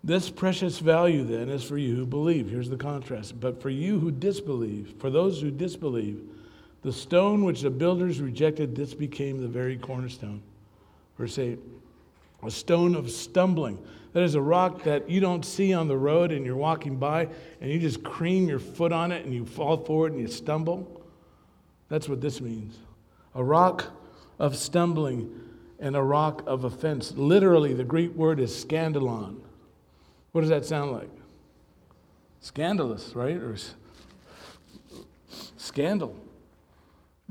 "This precious value then is for you who believe." Here's the contrast. "But for you who disbelieve, for those who disbelieve, the stone which the builders rejected, this became the very cornerstone." Verse eight. "A stone of stumbling." That is a rock that you don't see on the road and you're walking by and you just cream your foot on it and you fall forward and you stumble. That's what this means. A a rock of stumbling and a rock of offense. Literally, the Greek word is scandalon. What does that sound like? Scandalous, right? Or scandal.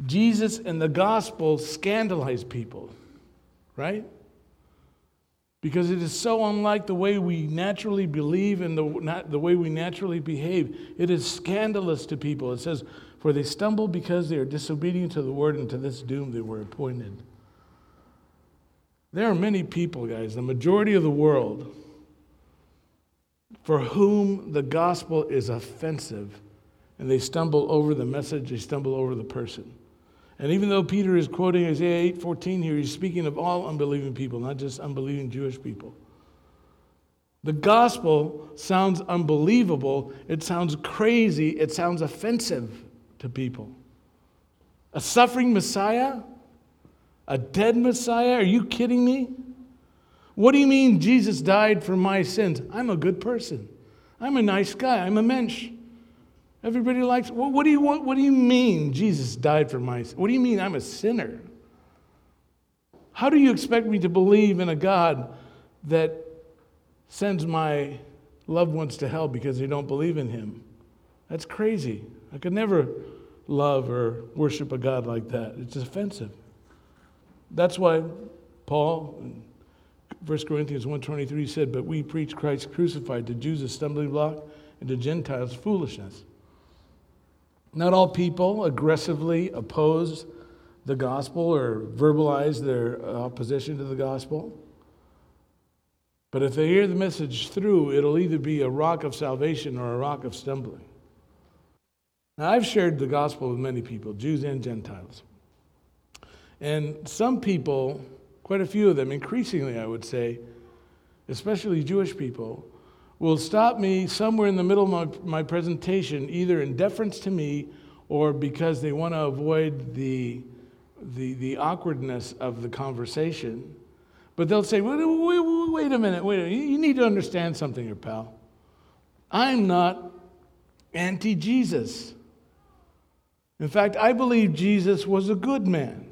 Jesus and the gospel scandalize people, right? Because it is so unlike the way we naturally believe and the not the way we naturally behave. It is scandalous to people. It says, for they stumble because they are disobedient to the word, and to this doom they were appointed. There are many people, guys, the majority of the world, for whom the gospel is offensive, and they stumble over the message, they stumble over the person. And even though Peter is quoting Isaiah eight fourteen here, he's speaking of all unbelieving people, not just unbelieving Jewish people. The gospel sounds unbelievable, it sounds crazy, it sounds offensive to people. A suffering Messiah? A dead Messiah? Are you kidding me? What do you mean Jesus died for my sins? I'm a good person. I'm a nice guy. I'm a mensch. Everybody likes, well, what do you want? What do you mean Jesus died for my sins? What do you mean I'm a sinner? How do you expect me to believe in a God that sends my loved ones to hell because they don't believe in him? That's crazy. I could never love or worship a God like that. It's offensive. That's why Paul in First Corinthians one twenty-three said, but we preach Christ crucified, to Jews a stumbling block, and to Gentiles foolishness. Not all people aggressively oppose the gospel or verbalize their opposition to the gospel. But if they hear the message through, it'll either be a rock of salvation or a rock of stumbling. Now, I've shared the gospel with many people, Jews and Gentiles. And some people, quite a few of them, increasingly I would say, especially Jewish people, will stop me somewhere in the middle of my, my presentation, either in deference to me or because they want to avoid the, the, the awkwardness of the conversation. But they'll say, wait, wait, wait a minute, wait a minute. You need to understand something here, pal. I'm not anti-Jesus. In fact, I believe Jesus was a good man.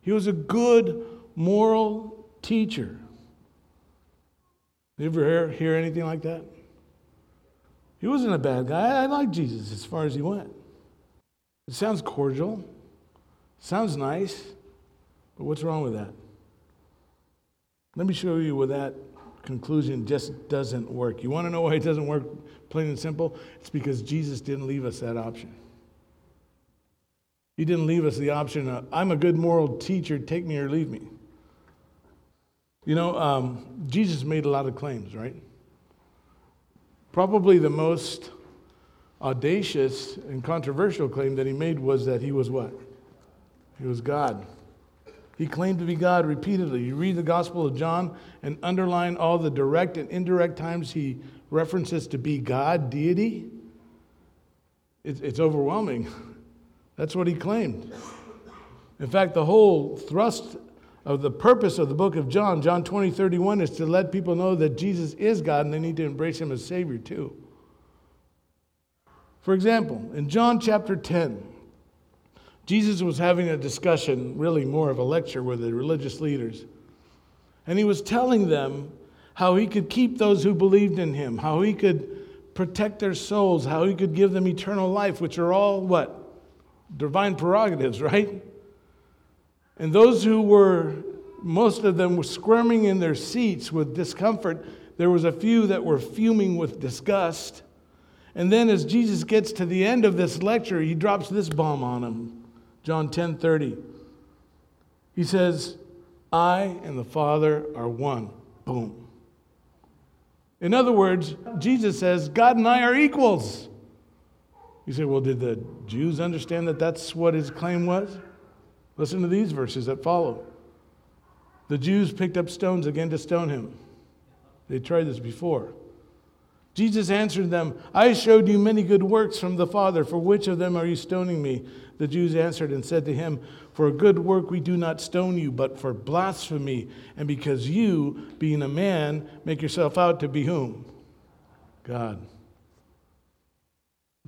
He was a good moral teacher. You ever hear, hear anything like that? He wasn't a bad guy. I like Jesus as far as he went. It sounds cordial. Sounds nice. But what's wrong with that? Let me show you where that conclusion just doesn't work. You want to know why it doesn't work, plain and simple? It's because Jesus didn't leave us that option. He didn't leave us the option of, I'm a good moral teacher, take me or leave me. You know, um, Jesus made a lot of claims, right? Probably the most audacious and controversial claim that he made was that he was what? He was God. He claimed to be God repeatedly. You read the Gospel of John and underline all the direct and indirect times he references to be God, deity. It's, it's overwhelming. That's what he claimed. In fact, the whole thrust of the purpose of the book of John, John twenty thirty-one, is to let people know that Jesus is God and they need to embrace him as Savior too. For example, in John chapter ten, Jesus was having a discussion, really more of a lecture, with the religious leaders. And he was telling them how he could keep those who believed in him, how he could protect their souls, how he could give them eternal life, which are all what? Divine prerogatives, right? And those who were, most of them were squirming in their seats with discomfort. There was a few that were fuming with disgust. And then as Jesus gets to the end of this lecture, he drops this bomb on them. John ten thirty. He says, I and the Father are one. Boom. In other words, Jesus says, God and I are equals. You say, well, did the Jews understand that that's what his claim was? Listen to these verses that follow. The Jews picked up stones again to stone him. They tried this before. Jesus answered them, I showed you many good works from the Father. For which of them are you stoning me? The Jews answered and said to him, for a good work we do not stone you, but for blasphemy, and because you, being a man, make yourself out to be whom? God.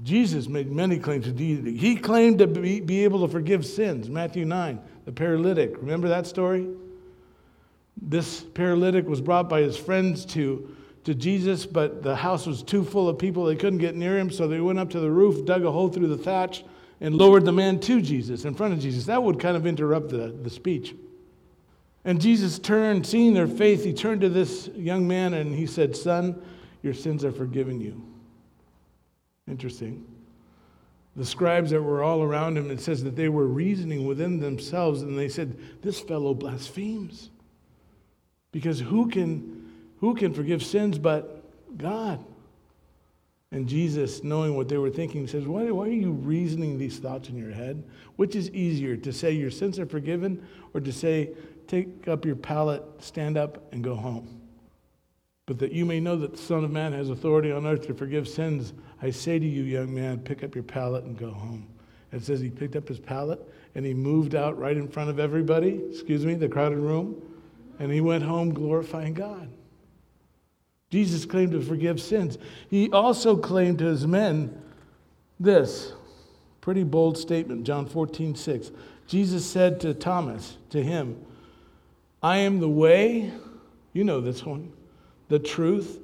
Jesus made many claims to deity. He claimed to be, be able to forgive sins. Matthew nine, the paralytic. Remember that story? This paralytic was brought by his friends to, to Jesus, but the house was too full of people. They couldn't get near him, so they went up to the roof, dug a hole through the thatch, and lowered the man to Jesus, in front of Jesus. That would kind of interrupt the, the speech. And Jesus turned, seeing their faith, he turned to this young man and he said, "Son, your sins are forgiven you." Interesting. The scribes that were all around him, it says that they were reasoning within themselves and they said, "This fellow blasphemes. Because who can, who can forgive sins but God?" And Jesus, knowing what they were thinking, says, why, why are you reasoning these thoughts in your head? Which is easier, to say your sins are forgiven or to say, take up your pallet, stand up, and go home? But that you may know that the Son of Man has authority on earth to forgive sins, I say to you, young man, pick up your pallet and go home. And it says he picked up his pallet and he moved out right in front of everybody, excuse me, the crowded room, and he went home glorifying God. Jesus claimed to forgive sins. He also claimed to his men this pretty bold statement, John fourteen six. Jesus said to Thomas, to him, "I am the way," you know this one, "the truth,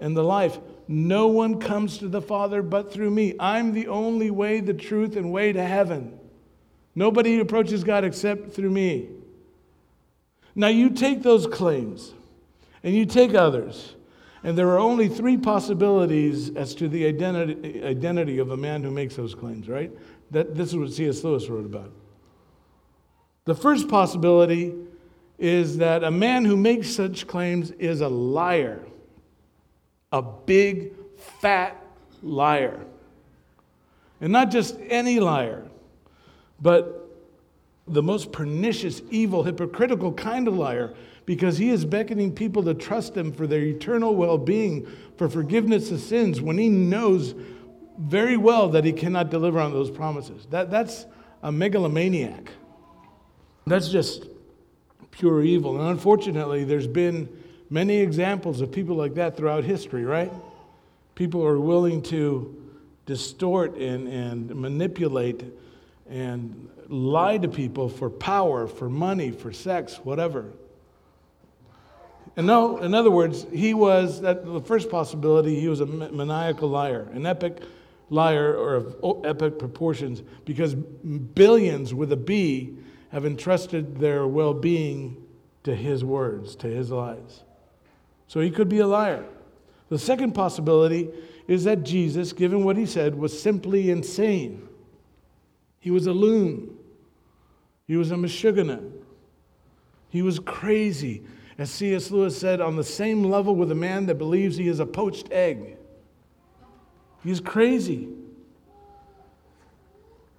and the life. No one comes to the Father but through me. I'm the only way, the truth, and way to heaven. Nobody approaches God except through me." Now you take those claims, and you take others, and there are only three possibilities as to the identity, identity of a man who makes those claims, right? That, this is what C S Lewis wrote about. The first possibility is that a man who makes such claims is a liar, a big, fat liar. And not just any liar, but the most pernicious, evil, hypocritical kind of liar, because he is beckoning people to trust him for their eternal well-being, for forgiveness of sins, when he knows very well that he cannot deliver on those promises. That, that's a megalomaniac. That's just pure evil. And unfortunately, there's been many examples of people like that throughout history, right? People are willing to distort and, and manipulate and lie to people for power, for money, for sex, whatever. And no, in other words, he was, that the first possibility, he was a maniacal liar, an epic liar or of epic proportions, because billions with a B have entrusted their well-being to his words, to his lies. So he could be a liar. The second possibility is that Jesus, given what he said, was simply insane. He was a loon. He was a meshugana. He was crazy. As C S Lewis said, on the same level with a man that believes he is a poached egg. He's crazy.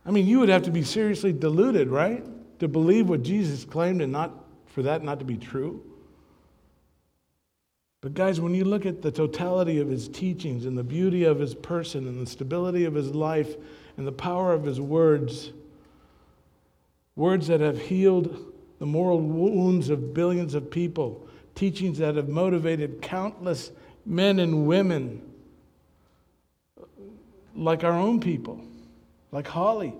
I mean, you would have to be seriously deluded, right? To believe what Jesus claimed and not for that not to be true. But guys, when you look at the totality of his teachings and the beauty of his person and the stability of his life and the power of his words, words that have healed the moral wounds of billions of people, teachings that have motivated countless men and women, like our own people, like Holly,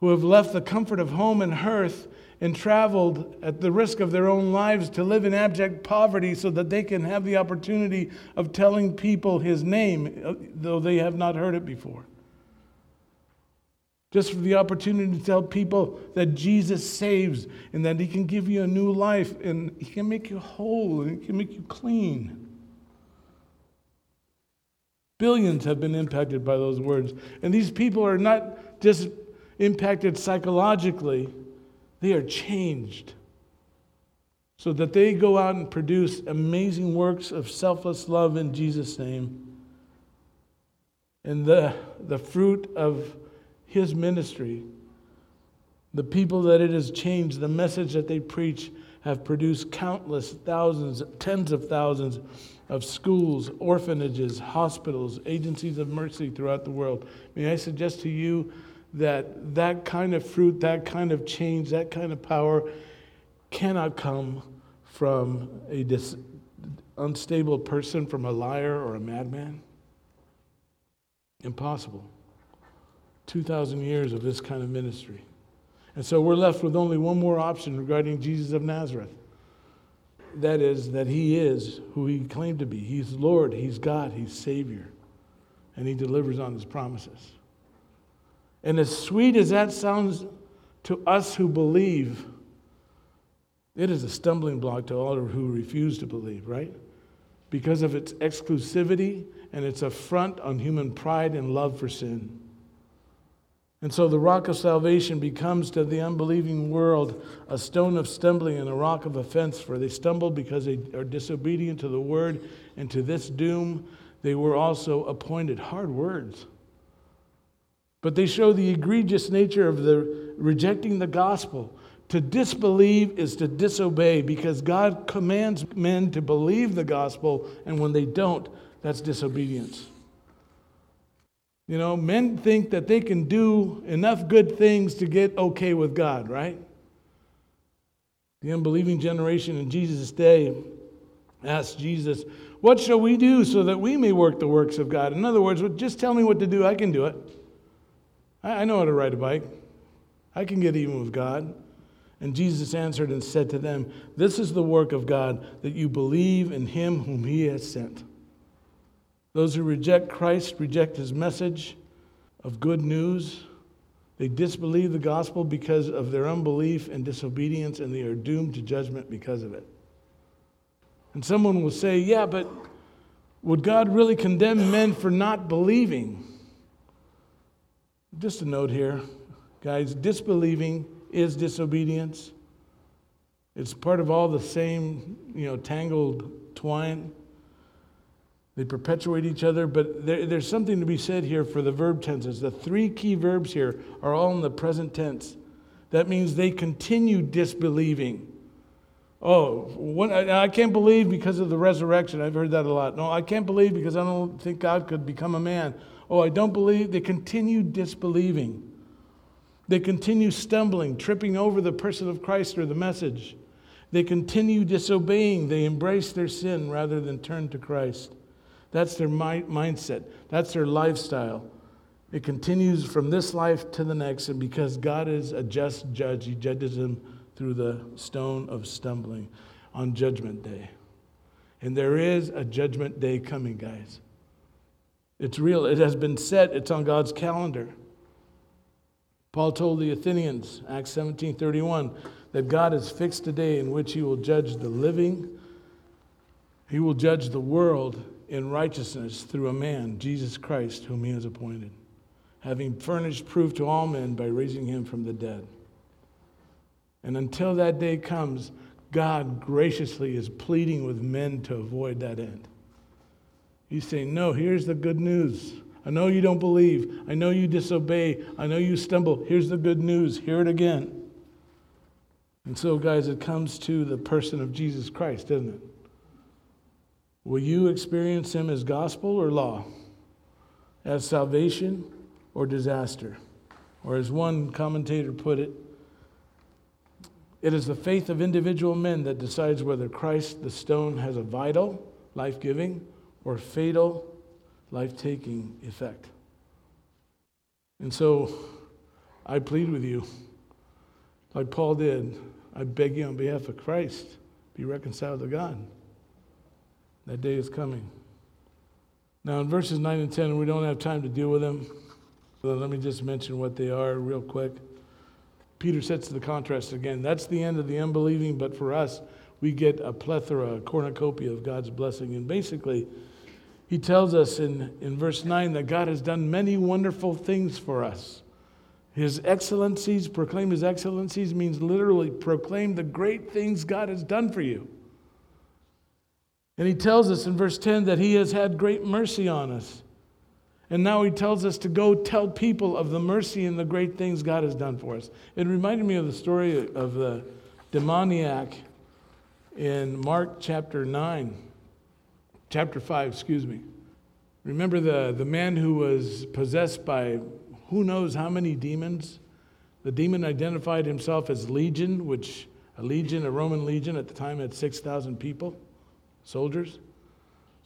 who have left the comfort of home and hearth and traveled at the risk of their own lives to live in abject poverty so that they can have the opportunity of telling people his name, though they have not heard it before. Just for the opportunity to tell people that Jesus saves and that he can give you a new life and he can make you whole and he can make you clean. Billions have been impacted by those words. And these people are not just impacted psychologically, they are changed so that they go out and produce amazing works of selfless love in Jesus' name. And the, the fruit of his ministry, the people that it has changed, the message that they preach, have produced countless thousands, tens of thousands of schools, orphanages, hospitals, agencies of mercy throughout the world. May I suggest to you that that kind of fruit, that kind of change, that kind of power cannot come from a dis- unstable person, from a liar or a madman. Impossible. two thousand years of this kind of ministry. And so we're left with only one more option regarding Jesus of Nazareth. That is, that he is who he claimed to be. He's Lord, he's God, he's Savior. And he delivers on his promises. And as sweet as that sounds to us who believe, it is a stumbling block to all who refuse to believe, right? Because of its exclusivity and its affront on human pride and love for sin. And so the rock of salvation becomes to the unbelieving world a stone of stumbling and a rock of offense, for they stumble because they are disobedient to the word, and to this doom they were also appointed. Hard words. But they show the egregious nature of the rejecting the gospel. To disbelieve is to disobey, because God commands men to believe the gospel, and when they don't, that's disobedience. You know, men think that they can do enough good things to get okay with God, right? The unbelieving generation in Jesus' day asked Jesus, "What shall we do so that we may work the works of God?" In other words, just tell me what to do, I can do it. I know how to ride a bike. I can get even with God. And Jesus answered and said to them, "This is the work of God, that you believe in him whom he has sent." Those who reject Christ reject his message of good news. They disbelieve the gospel because of their unbelief and disobedience, and they are doomed to judgment because of it. And someone will say, "Yeah, but would God really condemn men for not believing?" Just a note here, guys, disbelieving is disobedience. It's part of all the same, you know, tangled twine. They perpetuate each other, but there, there's something to be said here for the verb tenses. The three key verbs here are all in the present tense. That means they continue disbelieving. Oh, what, I, I can't believe because of the resurrection. I've heard that a lot. No, I can't believe because I don't think God could become a man. Oh, I don't believe. They continue disbelieving. They continue stumbling, tripping over the person of Christ or the message. They continue disobeying. They embrace their sin rather than turn to Christ. That's their mi- mindset. That's their lifestyle. It continues from this life to the next, and because God is a just judge, he judges them through the stone of stumbling on Judgment Day. And there is a Judgment Day coming, guys. It's real. It has been set. It's on God's calendar. Paul told the Athenians, Acts seventeen thirty-one, that God has fixed a day in which he will judge the living. He will judge the world in righteousness through a man, Jesus Christ, whom he has appointed, having furnished proof to all men by raising him from the dead. And until that day comes, God graciously is pleading with men to avoid that end. He's saying, no, here's the good news. I know you don't believe. I know you disobey. I know you stumble. Here's the good news. Hear it again. And so, guys, it comes to the person of Jesus Christ, doesn't it? Will you experience him as gospel or law? As salvation or disaster? Or as one commentator put it, it is the faith of individual men that decides whether Christ the stone has a vital, life-giving, or fatal, life-taking effect. And so I plead with you, like Paul did, I beg you on behalf of Christ, be reconciled to God. That day is coming. Now in verses nine and ten, we don't have time to deal with them. So let me just mention what they are real quick. Peter sets the contrast again. That's the end of the unbelieving, but for us, we get a plethora, a cornucopia of God's blessing. And basically, he tells us in, in verse nine that God has done many wonderful things for us. His excellencies, proclaim his excellencies, means literally proclaim the great things God has done for you. And he tells us in verse ten that he has had great mercy on us. And now he tells us to go tell people of the mercy and the great things God has done for us. It reminded me of the story of the demoniac in Mark chapter nine, chapter five, excuse me. Remember the, the man who was possessed by who knows how many demons? The demon identified himself as Legion, which a legion, a Roman legion at the time had six thousand people. Soldiers.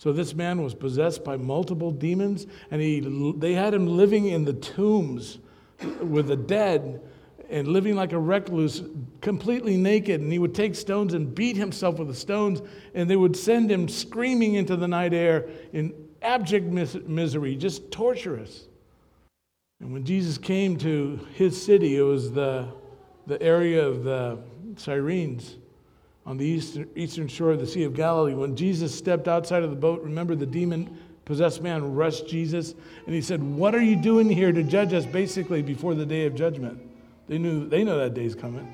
So this man was possessed by multiple demons, and he they had him living in the tombs with the dead and living like a recluse, completely naked. And he would take stones and beat himself with the stones, and they would send him screaming into the night air in abject mis- misery, just torturous. And when Jesus came to his city, it was the the area of the Cyrenes on the eastern, eastern shore of the Sea of Galilee. When Jesus stepped outside of the boat, remember, the demon-possessed man rushed Jesus, and he said, "What are you doing here to judge us?" Basically, before the day of judgment. They knew they know that day's coming.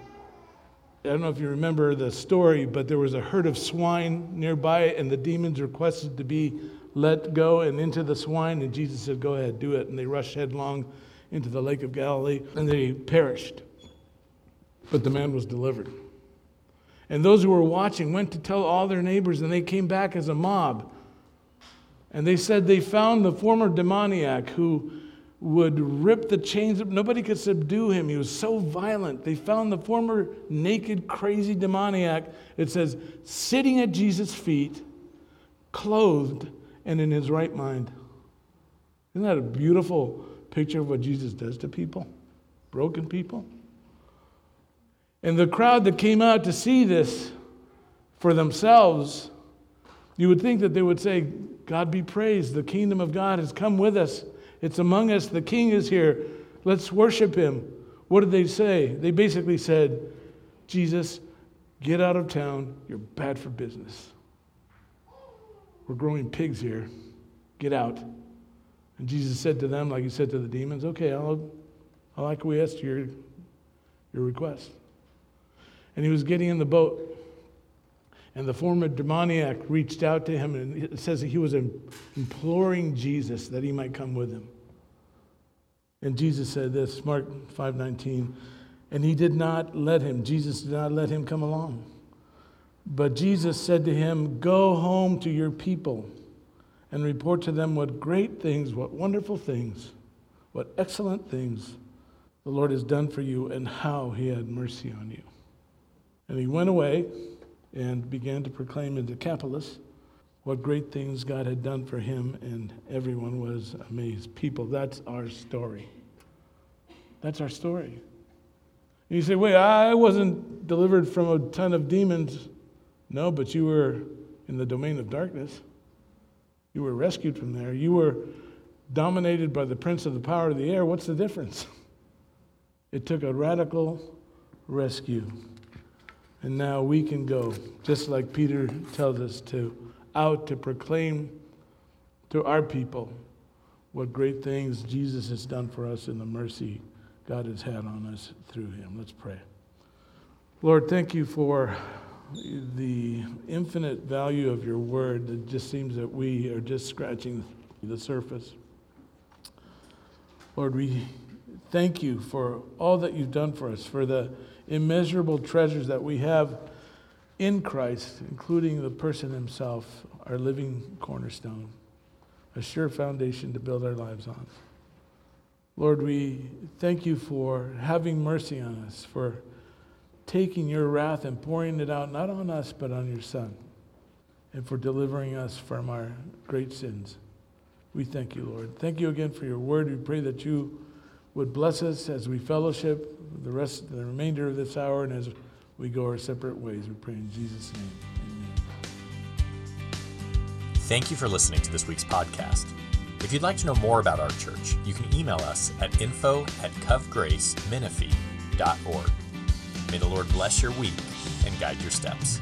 I don't know if you remember the story, but there was a herd of swine nearby, and the demons requested to be let go and into the swine, and Jesus said, "Go ahead, do it." And they rushed headlong into the Lake of Galilee, and they perished. But the man was delivered. And those who were watching went to tell all their neighbors, and they came back as a mob. And they said they found the former demoniac who would rip the chains up. Nobody could subdue him. He was so violent. They found the former naked, crazy demoniac, it says, sitting at Jesus' feet, clothed and in his right mind. Isn't that a beautiful picture of what Jesus does to people? Broken people? And the crowd that came out to see this for themselves, you would think that they would say, "God be praised, the kingdom of God has come with us. It's among us. The king is here. Let's worship him." What did they say? They basically said, "Jesus, get out of town. You're bad for business. We're growing pigs here. Get out." And Jesus said to them, like he said to the demons, "Okay, I'll, I'll acquiesce to your, your request." And he was getting in the boat. And the former demoniac reached out to him, and it says that he was imploring Jesus that he might come with him. And Jesus said this, Mark five nineteen, and he did not let him, Jesus did not let him come along. But Jesus said to him, "Go home to your people and report to them what great things, what wonderful things, what excellent things the Lord has done for you, and how he had mercy on you." And he went away and began to proclaim in Decapolis what great things God had done for him, and everyone was amazed. People, that's our story. That's our story. And you say, "Wait, I wasn't delivered from a ton of demons." No, but you were in the domain of darkness. You were rescued from there. You were dominated by the prince of the power of the air. What's the difference? It took a radical rescue. And now we can go, just like Peter tells us to, out to proclaim to our people what great things Jesus has done for us and the mercy God has had on us through him. Let's pray. Lord, thank you for the infinite value of your word. It just seems that we are just scratching the surface. Lord, we thank you for all that you've done for us, for the immeasurable treasures that we have in Christ, including the person himself, our living cornerstone, a sure foundation to build our lives on. Lord, we thank you for having mercy on us, for taking your wrath and pouring it out, not on us, but on your Son, and for delivering us from our great sins. We thank you, Lord. Thank you again for your word. We pray that you would bless us as we fellowship the rest, the remainder of this hour, and as we go our separate ways. We pray in Jesus' name. Amen. Thank you for listening to this week's podcast. If you'd like to know more about our church, you can email us at info at covgracemenifee dot org. May the Lord bless your week and guide your steps.